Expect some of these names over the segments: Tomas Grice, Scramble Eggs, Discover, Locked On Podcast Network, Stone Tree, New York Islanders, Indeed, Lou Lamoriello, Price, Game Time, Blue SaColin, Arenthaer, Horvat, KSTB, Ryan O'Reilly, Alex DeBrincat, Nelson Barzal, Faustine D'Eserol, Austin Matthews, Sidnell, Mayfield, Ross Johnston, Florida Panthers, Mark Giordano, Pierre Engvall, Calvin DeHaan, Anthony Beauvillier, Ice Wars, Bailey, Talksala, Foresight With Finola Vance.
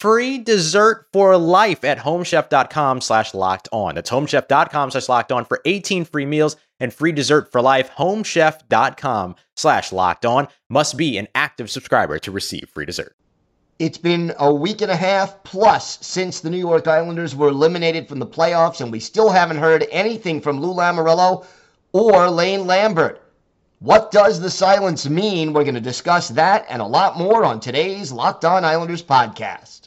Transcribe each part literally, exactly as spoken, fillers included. free dessert for life at homechef.com slash locked on. That's homechef.com slash locked on for eighteen free meals and free dessert for life. Homechef.com slash locked on. Must be an active subscriber to receive free dessert. It's been a week and a half plus since the New York Islanders were eliminated from the playoffs, and we still haven't heard anything from Lou Lamoriello or Lane Lambert. What does the silence mean? We're going to discuss that and a lot more on today's Locked On Islanders podcast.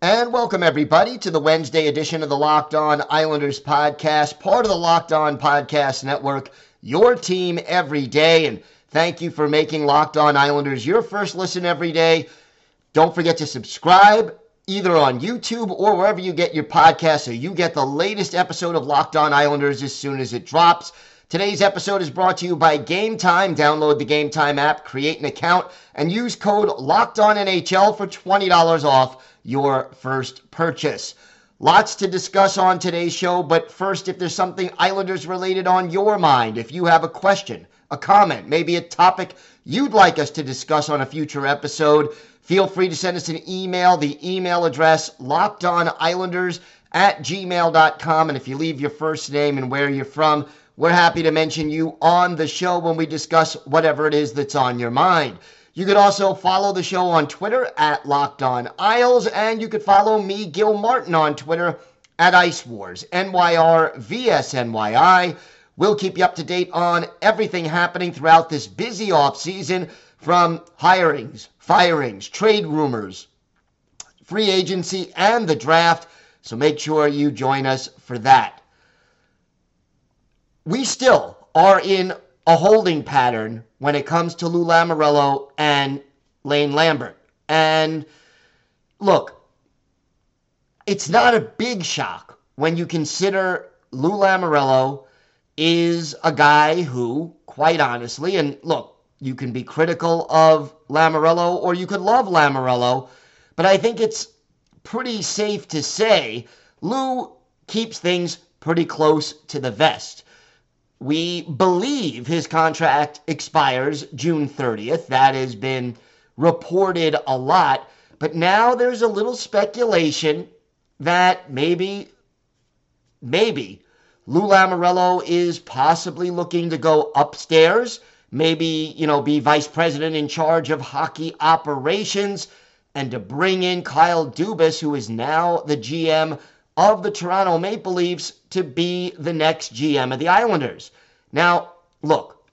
And welcome, everybody, to the Wednesday edition of the Locked On Islanders podcast, part of the Locked On Podcast Network, your team every day. And thank you for making Locked On Islanders your first listen every day. Don't forget to subscribe either on YouTube or wherever you get your podcast so you get the latest episode of Locked On Islanders as soon as it drops. Today's episode is brought to you by Game Time. Download the Game Time app, create an account, and use code LOCKEDONNHL for twenty dollars off your first purchase. Lots to discuss on today's show, but first, if there's something Islanders related on your mind, if you have a question, a comment, maybe a topic you'd like us to discuss on a future episode, feel free to send us an email. The email address, lockedonislanders at gmail dot com, and if you leave your first name and where you're from, we're happy to mention you on the show when we discuss whatever it is that's on your mind. You could also follow the show on Twitter at Locked On Isles, and you could follow me, Gil Martin, on Twitter at Ice Wars, N Y R V S N Y I. We'll keep you up to date on everything happening throughout this busy offseason, from hirings, firings, trade rumors, free agency, and the draft, so make sure you join us for that. We still are in a holding pattern when it comes to Lou Lamoriello and Lane Lambert. And look, it's not a big shock when you consider Lou Lamoriello is a guy who, quite honestly, and look, you can be critical of Lamoriello or you could love Lamoriello, but I think it's pretty safe to say Lou keeps things pretty close to the vest. We believe his contract expires June thirtieth. That has been reported a lot. But now there's a little speculation that maybe, maybe Lou Lamoriello is possibly looking to go upstairs, maybe, you know, be vice president in charge of hockey operations, and to bring in Kyle Dubas, who is now the G M of the Toronto Maple Leafs, to be the next G M of the Islanders. Now, look,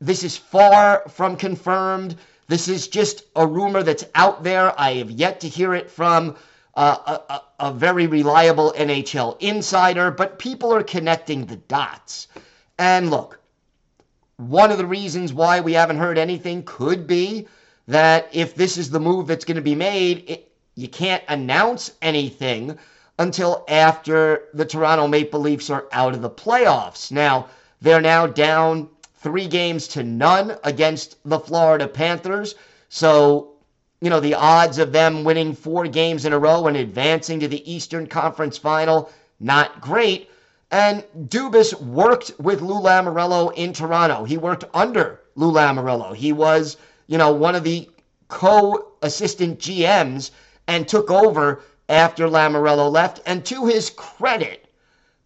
this is far from confirmed. This is just a rumor that's out there. I have yet to hear it from uh, a, a very reliable N H L insider, but people are connecting the dots. And look, one of the reasons why we haven't heard anything could be that if this is the move that's going to be made, it, you can't announce anything until after the Toronto Maple Leafs are out of the playoffs. Now, they're now down three games to none against the Florida Panthers. So, you know, the odds of them winning four games in a row and advancing to the Eastern Conference Final, not great. And Dubas worked with Lou Lamoriello in Toronto. He worked under Lou Lamoriello. He was, you know, one of the co-assistant G Ms and took over after Lamoriello left. And to his credit,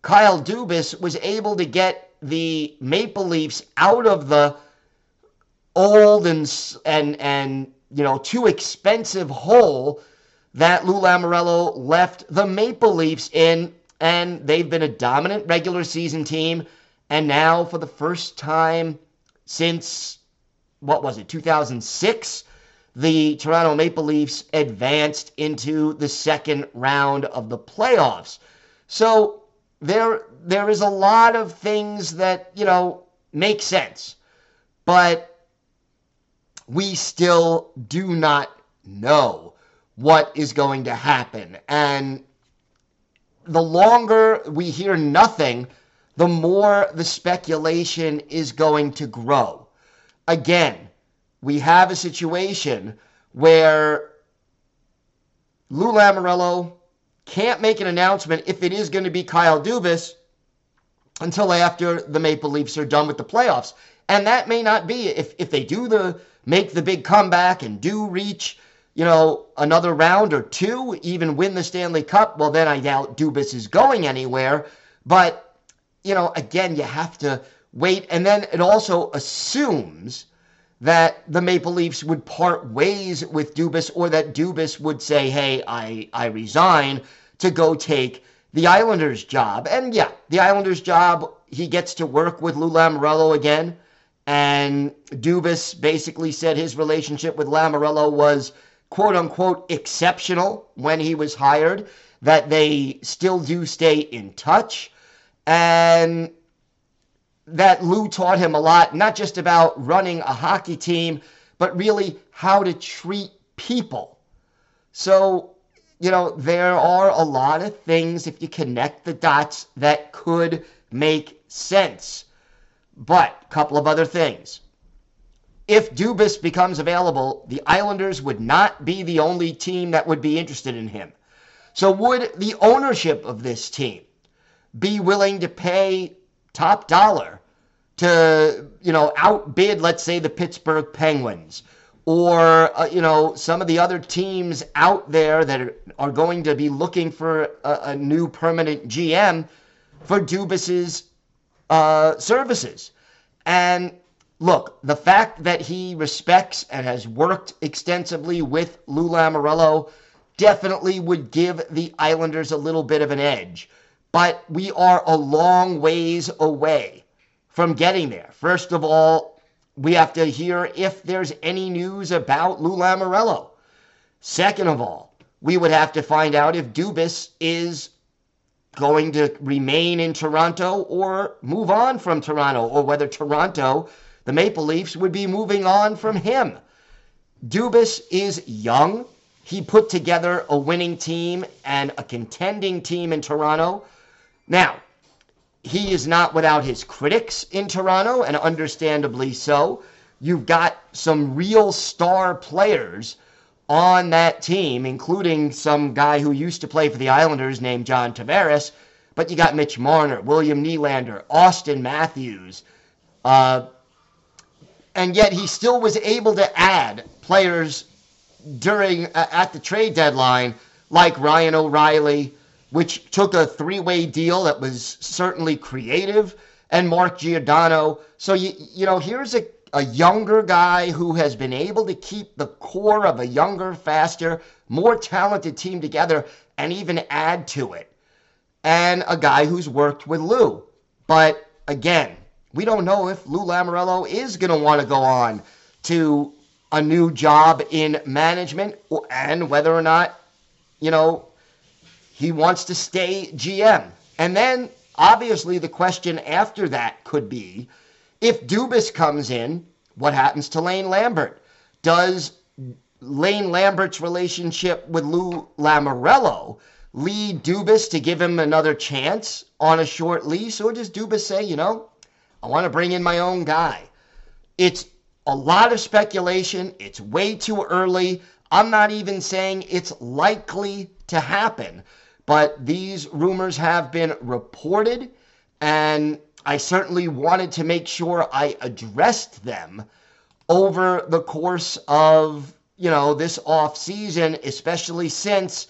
Kyle Dubas was able to get the Maple Leafs out of the old and, and and you know, too expensive hole that Lou Lamoriello left the Maple Leafs in, and they've been a dominant regular season team, and now for the first time since, what was it, two thousand six, the Toronto Maple Leafs advanced into the second round of the playoffs. So, There, there is a lot of things that, you know, make sense, but we still do not know what is going to happen. And the longer we hear nothing, the more the speculation is going to grow. Again, we have a situation where Lou Lamoriello can't make an announcement if it is going to be Kyle Dubas until after the Maple Leafs are done with the playoffs. And that may not be, if if they do the make the big comeback and do reach, you know, another round or two, even win the Stanley Cup, well, then I doubt Dubas is going anywhere. But, you know, again, you have to wait. And then it also assumes that the Maple Leafs would part ways with Dubas, or that Dubas would say, hey, I, I resign to go take the Islanders' job. And yeah, the Islanders' job, he gets to work with Lou Lamoriello again. And Dubas basically said his relationship with Lamoriello was, quote unquote, exceptional when he was hired, that they still do stay in touch. And that Lou taught him a lot, not just about running a hockey team, but really how to treat people. So, you know, there are a lot of things, if you connect the dots, that could make sense. But a couple of other things. If Dubas becomes available, the Islanders would not be the only team that would be interested in him. So would the ownership of this team be willing to pay top dollar to, you know, outbid, let's say, the Pittsburgh Penguins or, uh, you know, some of the other teams out there that are, are going to be looking for a, a new permanent G M for Dubas's uh, services? And look, the fact that he respects and has worked extensively with Lou Lamoriello definitely would give the Islanders a little bit of an edge. But we are a long ways away from getting there. First of all, we have to hear if there's any news about Lou Lamoriello. Second of all, we would have to find out if Dubas is going to remain in Toronto or move on from Toronto, or whether Toronto, the Maple Leafs, would be moving on from him. Dubas is young. He put together a winning team and a contending team in Toronto. Now, he is not without his critics in Toronto, and understandably so. You've got some real star players on that team, including some guy who used to play for the Islanders named John Tavares, but you got Mitch Marner, William Nylander, Austin Matthews, uh, and yet he still was able to add players during uh, at the trade deadline like Ryan O'Reilly, which took a three-way deal that was certainly creative, and Mark Giordano. So, you, you know, here's a, a younger guy who has been able to keep the core of a younger, faster, more talented team together and even add to it. And a guy who's worked with Lou. But, again, we don't know if Lou Lamoriello is going to want to go on to a new job in management, or, and whether or not, you know, he wants to stay G M. And then, obviously, the question after that could be, if Dubas comes in, what happens to Lane Lambert? Does Lane Lambert's relationship with Lou Lamoriello lead Dubas to give him another chance on a short lease? Or does Dubas say, you know, I want to bring in my own guy? It's a lot of speculation. It's way too early. I'm not even saying it's likely to happen, but these rumors have been reported, and I certainly wanted to make sure I addressed them over the course of, you know, this off season, especially since,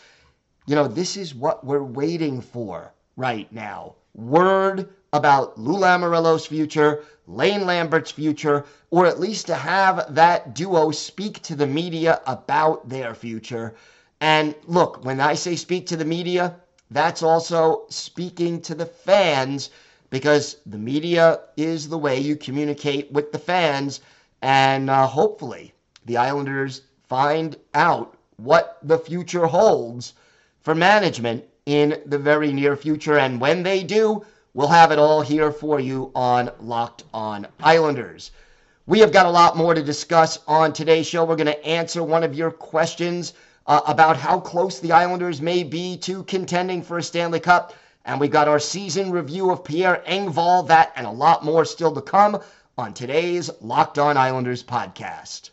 you know, this is what we're waiting for right now. Word about Lou Lamoriello's future, Lane Lambert's future, or at least to have that duo speak to the media about their future. And look, when I say speak to the media, that's also speaking to the fans, because the media is the way you communicate with the fans. And uh, hopefully the Islanders find out what the future holds for management in the very near future. And when they do, we'll have it all here for you on Locked On Islanders. We have got a lot more to discuss on today's show. We're going to answer one of your questions uh, about how close the Islanders may be to contending for a Stanley Cup. And we've got our season review of Pierre Engvall, that and a lot more still to come on today's Locked On Islanders podcast.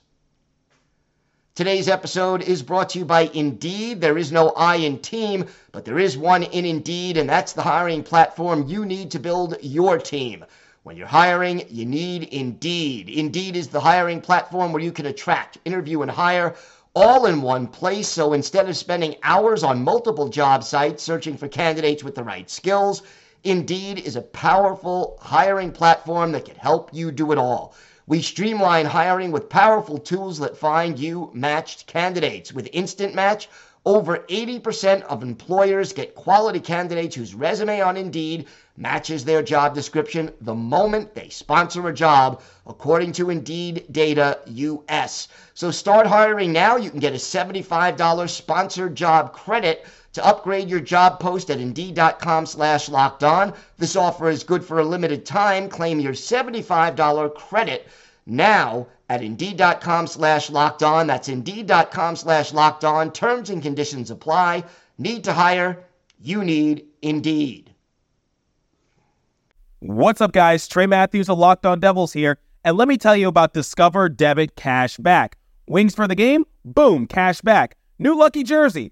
Today's episode is brought to you by Indeed. There is no I in team, but there is one in Indeed, and that's the hiring platform you need to build your team. When you're hiring, you need Indeed. Indeed is the hiring platform where you can attract, interview, and hire all in one place. So instead of spending hours on multiple job sites searching for candidates with the right skills, Indeed is a powerful hiring platform that can help you do it all. We streamline hiring with powerful tools that find you matched candidates. With Instant Match, over eighty percent of employers get quality candidates whose resume on Indeed matches their job description the moment they sponsor a job, according to Indeed Data U S. So start hiring now. You can get a seventy-five dollars sponsored job credit to upgrade your job post at Indeed.com slash locked on. This offer is good for a limited time. Claim your seventy-five dollars credit now at Indeed.com slash locked on. That's Indeed.com slash locked on. Terms and conditions apply. Need to hire? You need Indeed. What's up, guys? Trey Matthews of Locked On Devils here. And let me tell you about Discover Debit Cash Back. Wings for the game? Boom, cash back. New lucky jersey?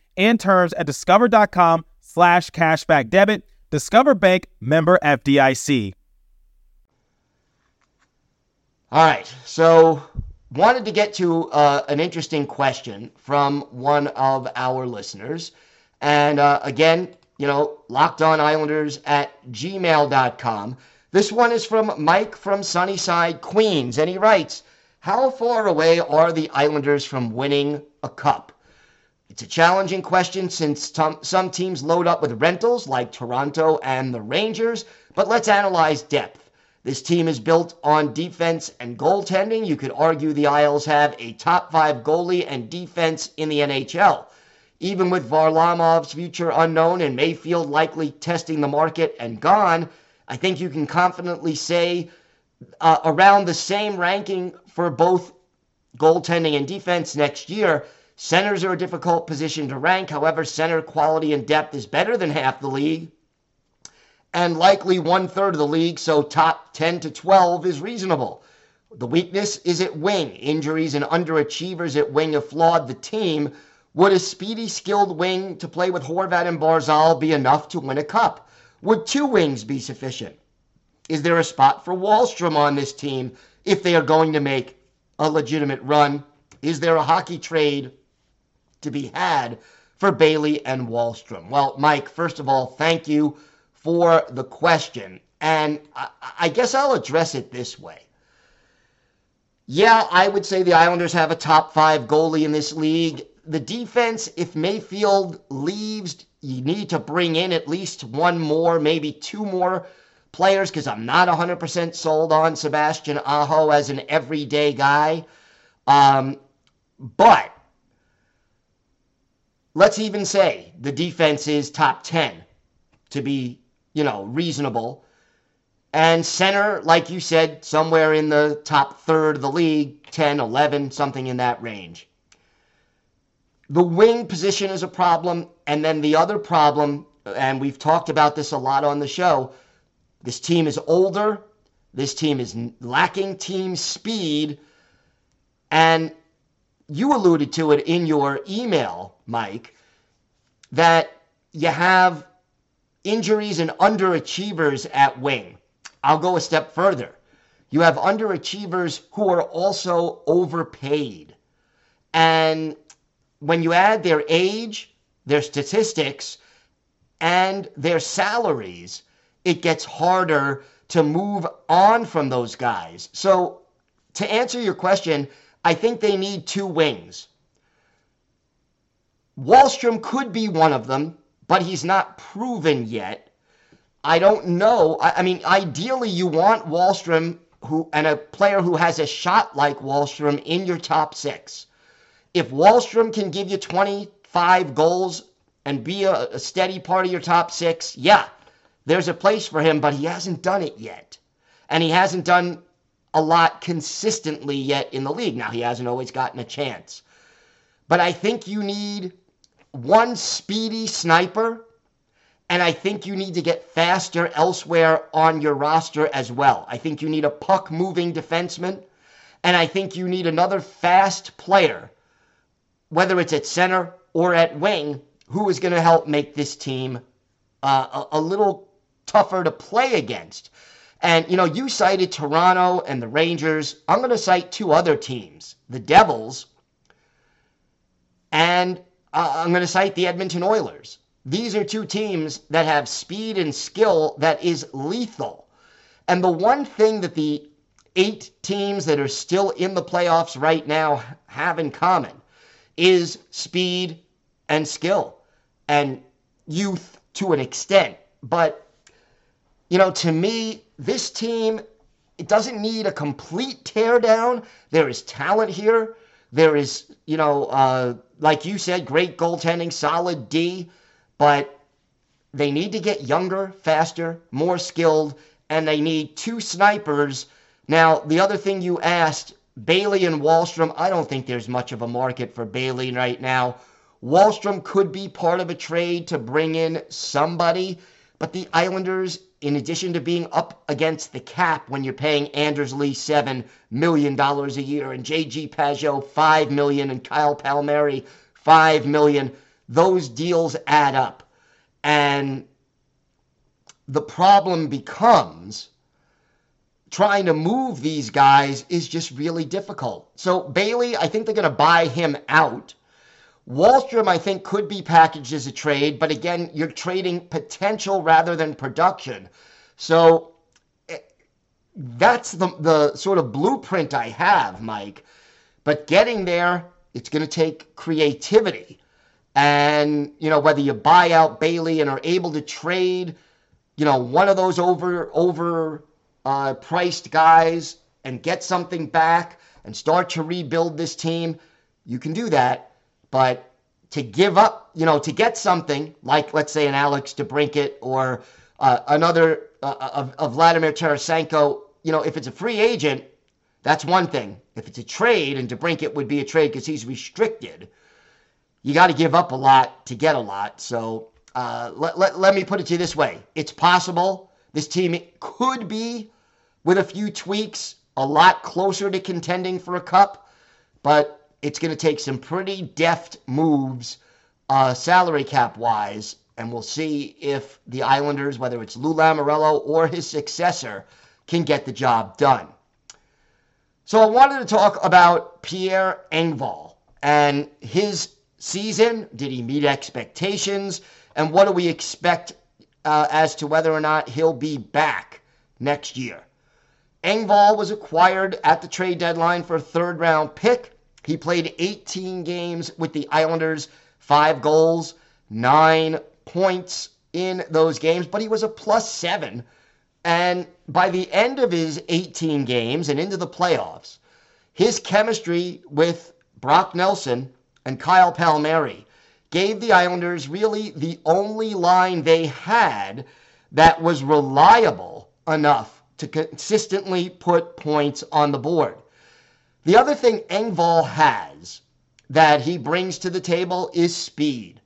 and terms at discover.com slash cashback debit. Discover Bank, member F D I C. All right, so wanted to get to uh, an interesting question from one of our listeners. And uh, again, you know, lockedonislanders at gmail dot com. This one is from Mike from Sunnyside, Queens, and he writes, how far away are the Islanders from winning a cup? It's a challenging question since some teams load up with rentals like Toronto and the Rangers, but let's analyze depth. This team is built on defense and goaltending. You could argue the Isles have a top five goalie and defense in the N H L. Even with Varlamov's future unknown and Mayfield likely testing the market and gone, I think you can confidently say uh, around the same ranking for both goaltending and defense next year. Centers are a difficult position to rank. However, center quality and depth is better than half the league. and likely one-third of the league, so top ten to twelve is reasonable. The weakness is at wing. Injuries and underachievers at wing have flawed the team. Would a speedy, skilled wing to play with Horvat and Barzal be enough to win a cup? Would two wings be sufficient? Is there a spot for Wallstrom on this team if they are going to make a legitimate run? Is there a hockey trade to be had for Bailey and Wallstrom? Well, Mike, first of all, thank you for the question. And I, I guess I'll address it this way. Yeah, I would say the Islanders have a top five goalie in this league. The defense, if Mayfield leaves, you need to bring in at least one more, maybe two more players, because I'm not one hundred percent sold on Sebastian Aho as an everyday guy. Um, but let's even say the defense is top ten to be, you know, reasonable. And center, like you said, somewhere in the top third of the league, ten, eleven, something in that range. The wing position is a problem. And then the other problem, and we've talked about this a lot on the show, this team is older. This team is lacking team speed. And you alluded to it in your email, Mike, that you have injuries and underachievers at wing. I'll go a step further. You have underachievers who are also overpaid. And when you add their age, their statistics, and their salaries, it gets harder to move on from those guys. So to answer your question, I think they need two wings. Wallstrom could be one of them, but he's not proven yet. I don't know. I, I mean, ideally, you want Wallstrom who and a player who has a shot like Wallstrom in your top six. If Wallstrom can give you twenty-five goals and be a, a steady part of your top six, yeah, there's a place for him, but he hasn't done it yet. And he hasn't done a lot consistently yet in the league. Now, he hasn't always gotten a chance. But I think you need one speedy sniper. And I think you need to get faster elsewhere on your roster as well. I think you need a puck-moving defenseman. And I think you need another fast player, whether it's at center or at wing, who is going to help make this team uh, a, a little tougher to play against. And, you know, you cited Toronto and the Rangers. I'm going to cite two other teams, the Devils, and uh, I'm going to cite the Edmonton Oilers. These are two teams that have speed and skill that is lethal. And the one thing that the eight teams that are still in the playoffs right now have in common is speed and skill and youth to an extent. But, you know, to me, this team, it doesn't need a complete teardown. There is talent here. There is, you know, uh, like you said, great goaltending, solid D. But they need to get younger, faster, more skilled, and they need two snipers. Now, the other thing you asked, Bailey and Wallstrom, I don't think there's much of a market for Bailey right now. Wallstrom could be part of a trade to bring in somebody, but the Islanders, in addition to being up against the cap when you're paying Anders Lee seven million dollars a year and J G Pageau five million dollars and Kyle Palmieri five million dollars, those deals add up. And the problem becomes trying to move these guys is just really difficult. So Bailey, I think they're going to buy him out. Wallstrom, I think, could be packaged as a trade. But again, you're trading potential rather than production. So that's the, the sort of blueprint I have, Mike. But getting there, it's going to take creativity. And, you know, whether you buy out Bailey and are able to trade, you know, one of those over over uh, priced guys and get something back and start to rebuild this team, you can do that. But to give up, you know, to get something like, let's say, an Alex DeBrincat or uh, another uh, a, a Vladimir Tarasenko, you know, if it's a free agent, that's one thing. If it's a trade, and DeBrincat would be a trade because he's restricted, you got to give up a lot to get a lot. So uh, let, let, let me put it to you this way. It's possible this team could be, with a few tweaks, a lot closer to contending for a cup, but it's going to take some pretty deft moves uh, salary cap-wise, and we'll see if the Islanders, whether it's Lou Lamoriello or his successor, can get the job done. So I wanted to talk about Pierre Engvall and his season. Did he meet expectations? And what do we expect uh, as to whether or not he'll be back next year? Engvall was acquired at the trade deadline for a third-round pick. He played eighteen games with the Islanders, five goals, nine points in those games, but he was a plus seven. And by the end of his eighteen games and into the playoffs, his chemistry with Brock Nelson and Kyle Palmieri gave the Islanders really the only line they had that was reliable enough to consistently put points on the board. The other thing Engvall has that he brings to the table is speed.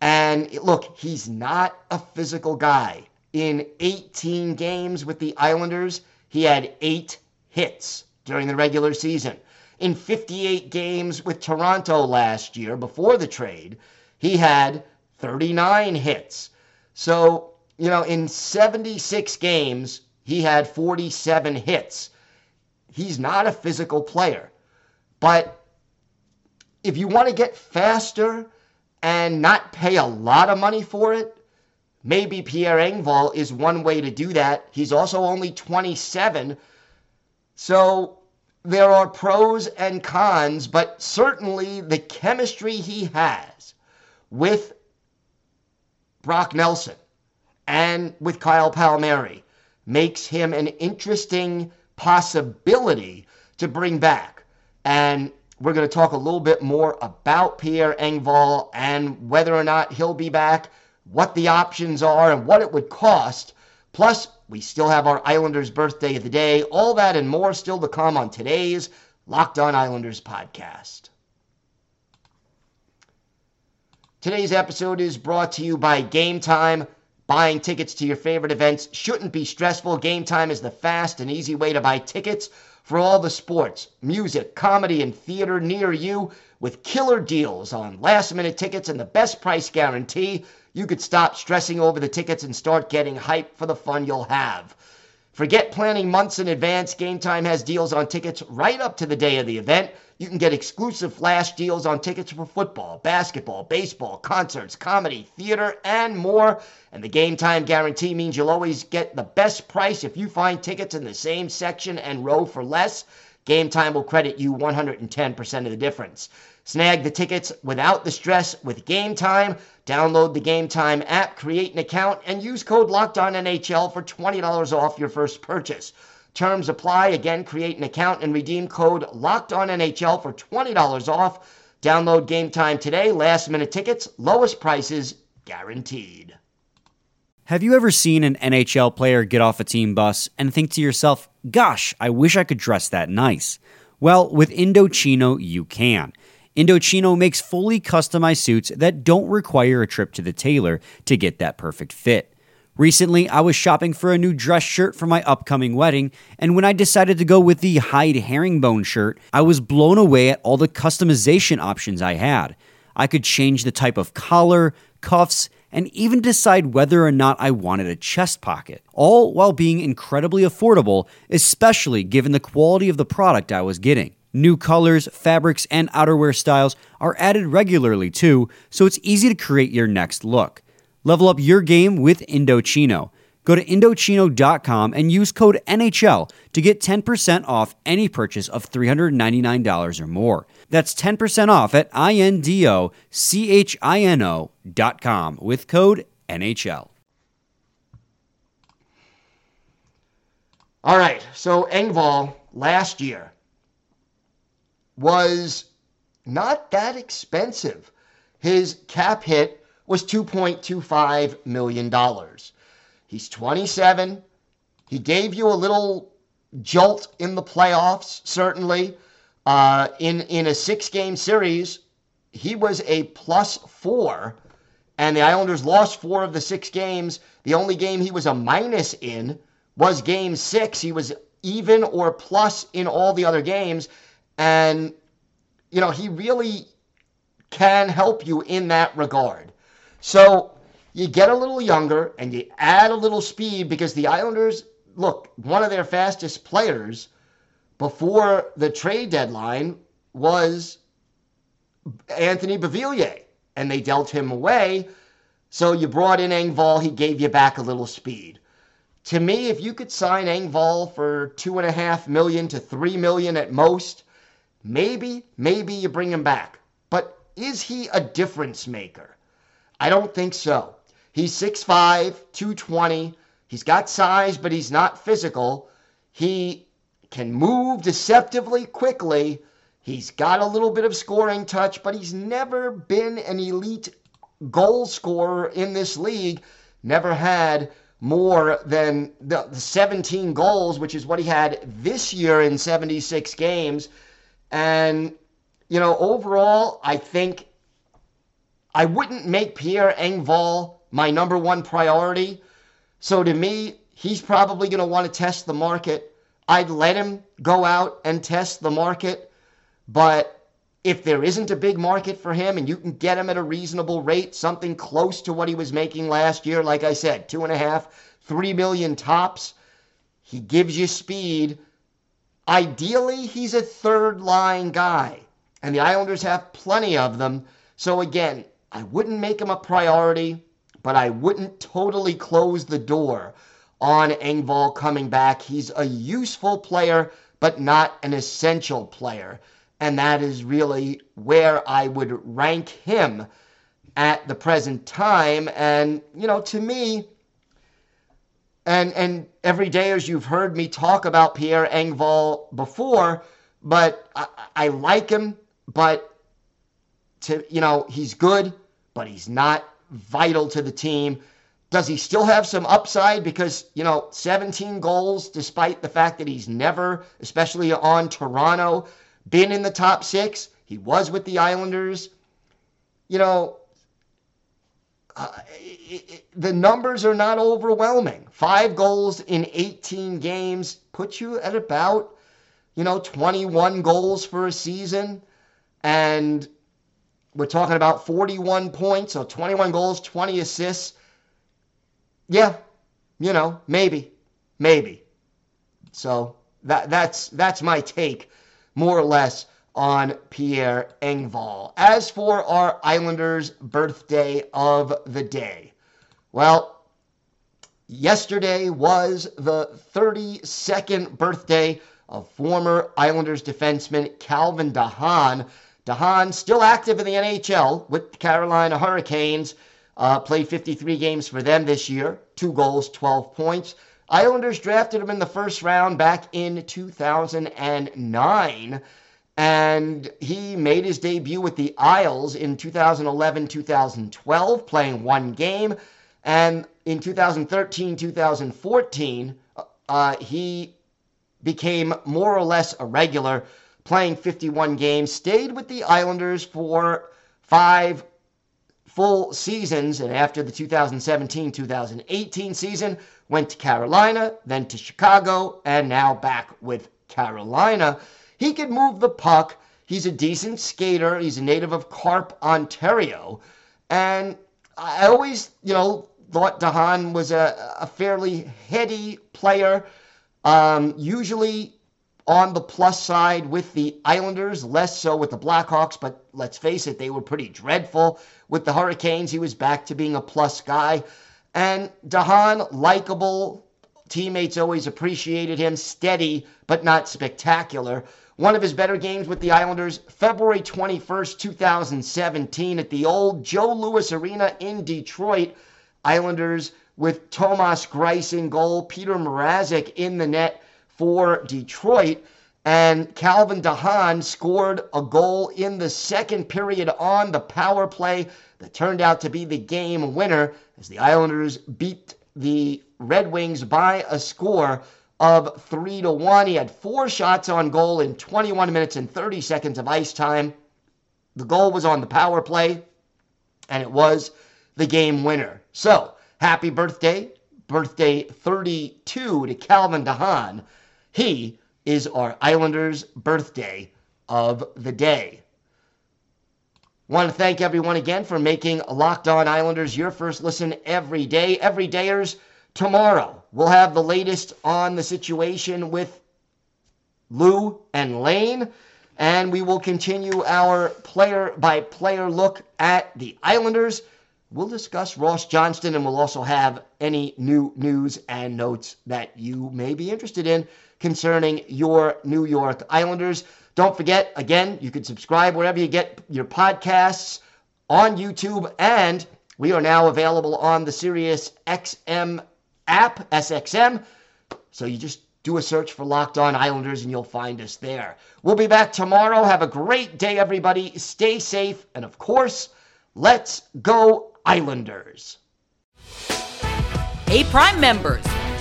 And look, he's not a physical guy. In eighteen games with the Islanders, he had eight hits during the regular season. In fifty-eight games with Toronto last year, before the trade, he had thirty-nine hits. So, you know, in seventy-six games, he had forty-seven hits. He's not a physical player. But if you want to get faster and not pay a lot of money for it, maybe Pierre Engvall is one way to do that. He's also only twenty-seven. So there are pros and cons, but certainly the chemistry he has with Brock Nelson and with Kyle Palmieri makes him an interesting possibility to bring back. And we're going to talk a little bit more about Pierre Engvall and whether or not he'll be back, what the options are, and what it would cost. Plus, we still have our Islanders birthday of the day. All that and more still to come on today's Locked On Islanders podcast. Today's episode is brought to you by Game Time. Buying tickets to your favorite events shouldn't be stressful. Game Time is the fast and easy way to buy tickets for all the sports, music, comedy, and theater near you, with killer deals on last-minute tickets and the best price guarantee. You could stop stressing over the tickets and start getting hyped for the fun you'll have. Forget planning months in advance. Game Time has deals on tickets right up to the day of the event. You can get exclusive flash deals on tickets for football, basketball, baseball, concerts, comedy, theater, and more. And the Game Time guarantee means you'll always get the best price if you find tickets in the same section and row for less. Game Time will credit you one hundred ten percent of the difference. Snag the tickets without the stress with Game Time. Download the Game Time app, create an account, and use code LOCKEDONNHL for twenty dollars off your first purchase. Terms apply. Again, create an account and redeem code LOCKEDONNHL for twenty dollars off. Download Game Time today. Last-minute tickets, lowest prices guaranteed. Have you ever seen an N H L player get off a team bus and think to yourself, gosh, I wish I could dress that nice? Well, with Indochino, you can. Indochino makes fully customized suits that don't require a trip to the tailor to get that perfect fit. Recently, I was shopping for a new dress shirt for my upcoming wedding, and when I decided to go with the Hyde Herringbone shirt, I was blown away at all the customization options I had. I could change the type of collar, cuffs, and even decide whether or not I wanted a chest pocket, all while being incredibly affordable, especially given the quality of the product I was getting. New colors, fabrics, and outerwear styles are added regularly too, so it's easy to create your next look. Level up your game with Indochino. Go to Indochino dot com and use code N H L to get ten percent off any purchase of three hundred ninety-nine dollars or more. That's ten percent off at I N D O C H I N O dot com with code N H L. All right, so Engvall last year was not that expensive. His cap hit was two point two five million dollars. He's twenty-seven. He gave you a little jolt in the playoffs, certainly. Uh, in, in a six-game series, he was a plus four and the Islanders lost four of the six games. The only game he was a minus in was game six. He was even or plus in all the other games. And, you know, he really can help you in that regard. So you get a little younger and you add a little speed, because the Islanders, look, one of their fastest players before the trade deadline was Anthony Beauvillier, and they dealt him away. So you brought in Engvall. He gave you back a little speed. To me, if you could sign Engvall for two and a half million to three million at most, maybe, maybe you bring him back. But is he a difference maker? I don't think so. He's six five, two twenty. He's got size, but he's not physical. He can move deceptively quickly. He's got a little bit of scoring touch, but he's never been an elite goal scorer in this league. Never had more than the seventeen goals, which is what he had this year in seventy-six games. And, you know, overall, I think I wouldn't make Pierre Engvall my number one priority. So to me, he's probably going to want to test the market. I'd let him go out and test the market. But if there isn't a big market for him and you can get him at a reasonable rate, something close to what he was making last year, like I said, two and a half, three million tops, he gives you speed. Ideally, he's a third line guy, and the Islanders have plenty of them. So again, I wouldn't make him a priority, but I wouldn't totally close the door on Engvall coming back. He's a useful player, but not an essential player. And that is really where I would rank him at the present time. And, you know, to me, and and every day as you've heard me talk about Pierre Engvall before, but I, I like him, but, to you know, he's good, but he's not vital to the team. Does he still have some upside? Because, you know, seventeen goals, despite the fact that he's never, especially on Toronto, been in the top six. He was with the Islanders. You know, uh, it, it, the numbers are not overwhelming. Five goals in eighteen games put you at about, you know, twenty-one goals for a season. And we're talking about forty-one points, so twenty-one goals, twenty assists. Yeah, you know, maybe, maybe. So that that's that's my take, more or less, on Pierre Engvall. As for our Islanders' birthday of the day, well, yesterday was the thirty-second birthday of former Islanders defenseman Calvin DeHaan. DeHaan, still active in the N H L with the Carolina Hurricanes, uh, played fifty-three games for them this year, two goals, twelve points. Islanders drafted him in the first round back in two thousand nine, and he made his debut with the Isles in two thousand eleven, two thousand twelve, playing one game, and in two thousand thirteen, two thousand fourteen, uh, he became more or less a regular, playing fifty-one games, stayed with the Islanders for five full seasons, and after the two thousand seventeen, two thousand eighteen season, went to Carolina, then to Chicago, and now back with Carolina. He could move the puck. He's a decent skater. He's a native of Carp, Ontario. And I always, you know, thought DeHaan was a, a fairly heady player, um, usually on the plus side with the Islanders, less so with the Blackhawks, but let's face it, they were pretty dreadful with the Hurricanes. He was back to being a plus guy. And DeHaan, likable, teammates always appreciated him, steady, but not spectacular. One of his better games with the Islanders, February twenty-first, two thousand seventeen, at the old Joe Louis Arena in Detroit. Islanders with Tomas Grice in goal, Peter Mrazek in the net for Detroit. And Calvin DeHaan scored a goal in the second period on the power play that turned out to be the game winner as the Islanders beat the Red Wings by a score of three to one. He had four shots on goal in twenty-one minutes and thirty seconds of ice time. The goal was on the power play, and it was the game winner. So, happy birthday, birthday thirty-two to Calvin DeHaan. He is our Islanders' birthday of the day. Want to thank everyone again for making Locked On Islanders your first listen every day. Every dayers, tomorrow we'll have the latest on the situation with Lou and Lane, and we will continue our player-by-player look at the Islanders. We'll discuss Ross Johnston, and we'll also have any new news and notes that you may be interested in concerning your New York Islanders. Don't forget, again, you can subscribe wherever you get your podcasts, on YouTube, and we are now available on the SiriusXM app, S X M. So you just do a search for Locked On Islanders and you'll find us there. We'll be back tomorrow. Have a great day, everybody. Stay safe. And of course, let's go Islanders. Hey, Prime members,